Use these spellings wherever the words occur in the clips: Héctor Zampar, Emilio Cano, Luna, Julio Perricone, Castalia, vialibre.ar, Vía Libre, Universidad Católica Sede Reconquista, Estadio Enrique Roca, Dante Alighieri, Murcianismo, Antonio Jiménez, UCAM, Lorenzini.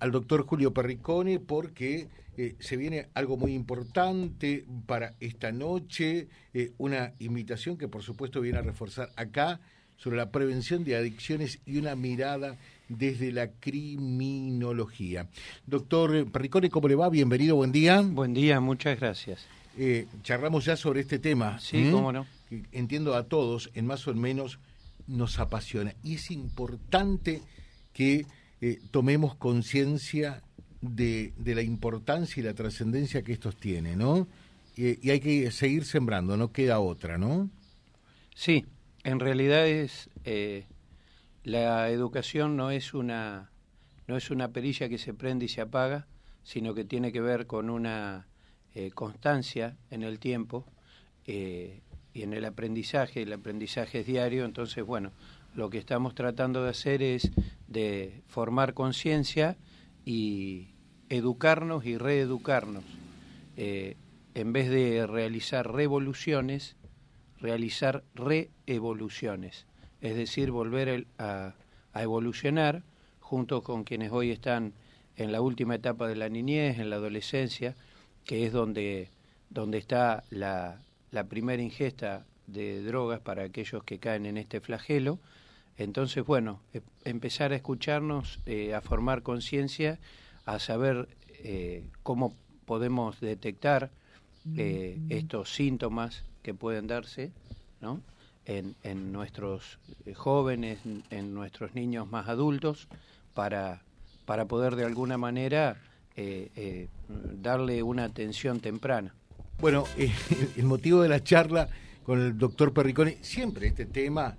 al doctor Julio Perricone, porque se viene algo muy importante para esta noche, una invitación que por supuesto viene a reforzar acá sobre la prevención de adicciones y una mirada desde la criminología. Doctor Perricone, ¿cómo le va? Bienvenido, buen día. Buen día, muchas gracias. Charlamos ya sobre este tema. Sí, cómo no. Entiendo a todos, en más o en menos, nos apasiona. Y es importante que tomemos conciencia de la importancia y la trascendencia que estos tienen, ¿no? Y hay que seguir sembrando, no queda otra, ¿no? Sí, en realidad es... la educación no es una perilla que se prende y se apaga, sino que tiene que ver con una constancia en el tiempo y en el aprendizaje. El aprendizaje es diario, entonces, bueno, lo que estamos tratando de hacer es de formar conciencia y educarnos y reeducarnos. En vez de realizar revoluciones, realizar reevoluciones. Es decir, volver a evolucionar junto con quienes hoy están en la última etapa de la niñez, en la adolescencia, que es donde está la primera ingesta de drogas para aquellos que caen en este flagelo. Entonces, bueno, empezar a escucharnos, a formar conciencia, a saber cómo podemos detectar estos síntomas que pueden darse, ¿no?, en nuestros jóvenes, en nuestros niños más adultos, para poder de alguna manera darle una atención temprana. Bueno, el motivo de la charla con el doctor Perricone, siempre este tema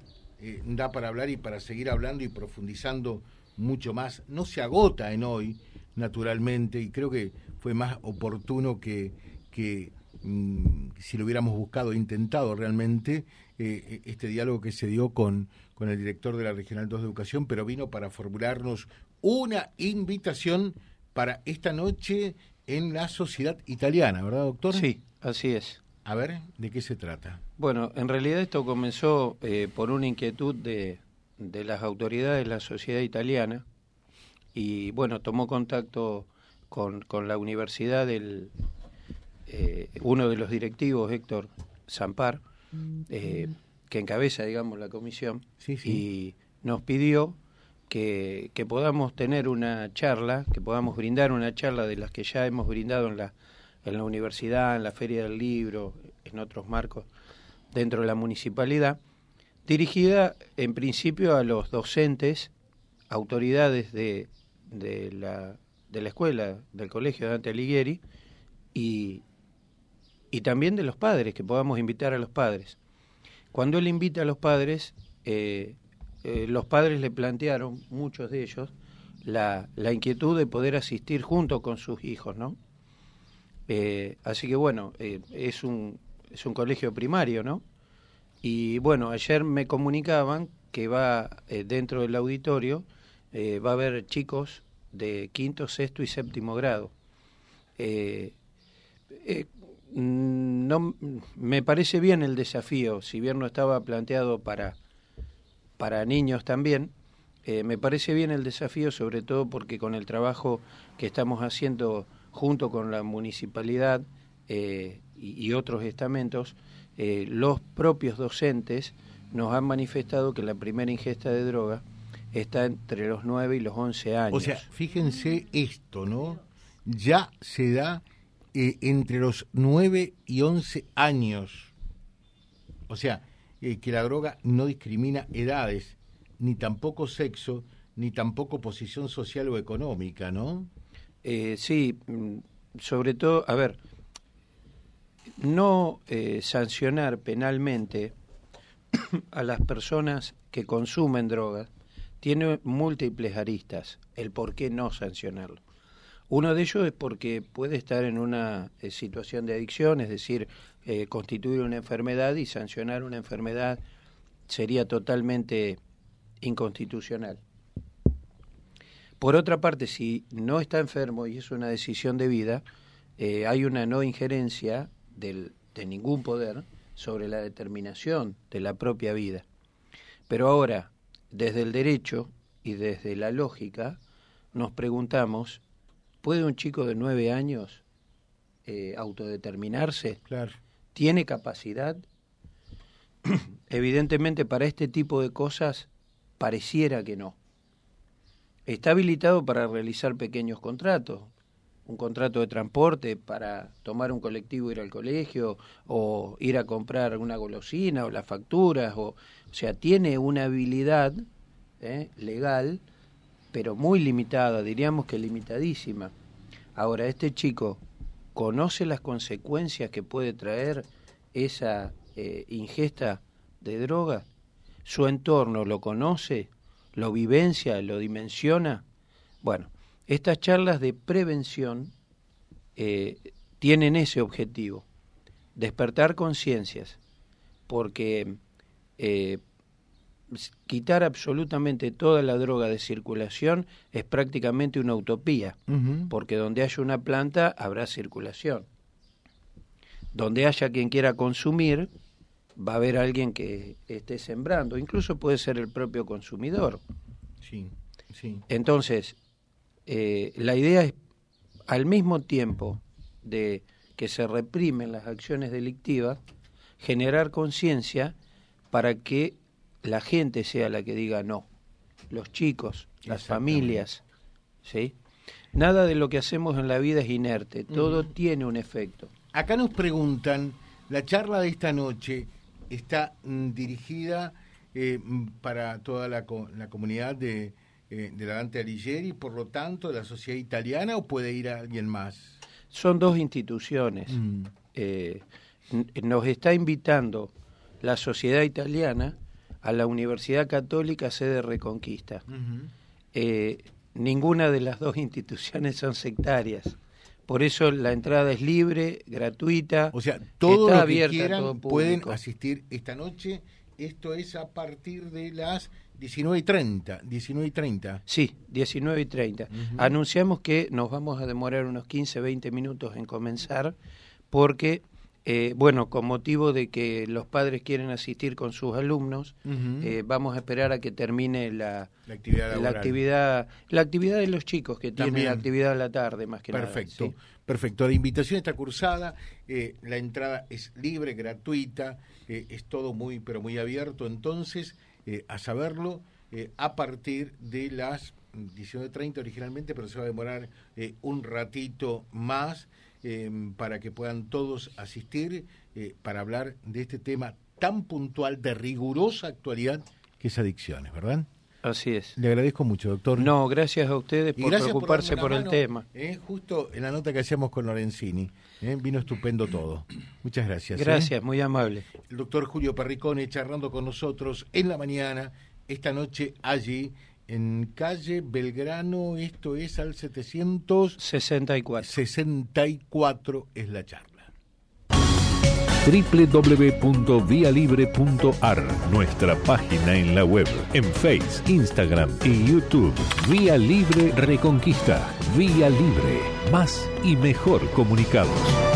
da para hablar y para seguir hablando y profundizando mucho más. No se agota en hoy, naturalmente, y creo que fue más oportuno que si lo hubiéramos buscado e intentado realmente, este diálogo que se dio con el director de la Regional 2 de Educación, pero vino para formularnos una invitación para esta noche en la sociedad italiana, ¿verdad, doctor? Sí, así es. A ver, ¿de qué se trata? Bueno, en realidad esto comenzó por una inquietud de las autoridades de la sociedad italiana y, bueno, tomó contacto con la universidad uno de los directivos, Héctor Zampar, que encabeza, digamos, la comisión, sí. Y nos pidió que podamos tener una charla, que podamos brindar una charla de las que ya hemos brindado en la universidad, en la Feria del Libro, en otros marcos dentro de la municipalidad, dirigida en principio a los docentes, autoridades de la escuela, del colegio Dante Alighieri, y también de los padres, que podamos invitar a los padres. Cuando él invita a los padres le plantearon, muchos de ellos, la inquietud de poder asistir junto con sus hijos, ¿no? Así que, bueno, es un colegio primario, ¿no? Y, bueno, ayer me comunicaban que va, dentro del auditorio, va a haber chicos de 5º, 6º y 7º grado. No me parece bien el desafío, si bien no estaba planteado para niños también, me parece bien el desafío, sobre todo porque con el trabajo que estamos haciendo junto con la municipalidad y otros estamentos, los propios docentes nos han manifestado que la primera ingesta de droga está entre los 9 y los 11 años. O sea, fíjense esto, ¿no? Ya se da... entre los 9 y 11 años. O sea, que la droga no discrimina edades, ni tampoco sexo, ni tampoco posición social o económica, ¿no? Sí, sobre todo, a ver, no sancionar penalmente a las personas que consumen drogas tiene múltiples aristas, el por qué no sancionarlo. Uno de ellos es porque puede estar en una situación de adicción, es decir, constituir una enfermedad, y sancionar una enfermedad sería totalmente inconstitucional. Por otra parte, si no está enfermo y es una decisión de vida, hay una no injerencia de ningún poder sobre la determinación de la propia vida. Pero ahora, desde el derecho y desde la lógica, nos preguntamos, ¿puede un chico de 9 años autodeterminarse? Claro. ¿Tiene capacidad? Evidentemente para este tipo de cosas pareciera que no. Está habilitado para realizar pequeños contratos, un contrato de transporte para tomar un colectivo, ir al colegio, o ir a comprar una golosina o las facturas, o sea, tiene una habilidad legal, pero muy limitada, diríamos que limitadísima. Ahora, este chico conoce las consecuencias que puede traer esa ingesta de droga, su entorno lo conoce, lo vivencia, lo dimensiona. Bueno, estas charlas de prevención tienen ese objetivo, despertar conciencias, porque quitar absolutamente toda la droga de circulación es prácticamente una utopía, uh-huh. Porque donde haya una planta habrá circulación. Donde haya quien quiera consumir, va a haber alguien que esté sembrando, incluso puede ser el propio consumidor. Sí, sí. Entonces, la idea es, al mismo tiempo de que se reprimen las acciones delictivas, generar conciencia para que la gente sea la que diga no, los chicos, las familias, ¿sí? Nada de lo que hacemos en la vida es inerte, todo tiene un efecto. Acá nos preguntan, la charla de esta noche está dirigida para toda la comunidad de la Dante Alighieri, por lo tanto, de la sociedad italiana, ¿o puede ir a alguien más? Son dos instituciones. Nos está invitando la sociedad italiana a la Universidad Católica Sede Reconquista. Uh-huh. Ninguna de las dos instituciones son sectarias. Por eso la entrada es libre, gratuita. O sea, todos los que quieran pueden asistir esta noche. Esto es a partir de las 19:30. 19:30. Sí, 19:30. Uh-huh. Anunciamos que nos vamos a demorar unos 15, 20 minutos en comenzar porque... con motivo de que los padres quieren asistir con sus alumnos, uh-huh. Vamos a esperar a que termine la actividad laboral. La actividad de los chicos que tienen la actividad a la tarde, más que perfecto, nada. Perfecto, ¿sí? Perfecto. La invitación está cursada, la entrada es libre, gratuita, es todo muy, pero muy abierto. Entonces, a saberlo, a partir de las 19:30 originalmente, pero se va a demorar un ratito más. Para que puedan todos asistir para hablar de este tema tan puntual de rigurosa actualidad que es adicciones, ¿verdad? Así es. Le agradezco mucho, doctor. No, gracias a ustedes por preocuparse por el tema. Justo en la nota que hacíamos con Lorenzini, vino estupendo todo. Muchas gracias. Gracias, muy amable. El doctor Julio Perricone charlando con nosotros en la mañana, esta noche allí, en calle Belgrano, esto es al 764. 64 es la charla. www.vialibre.ar, nuestra página en la web, en Face, Instagram y YouTube. Vía Libre Reconquista. Vía Libre. Más y mejor comunicados.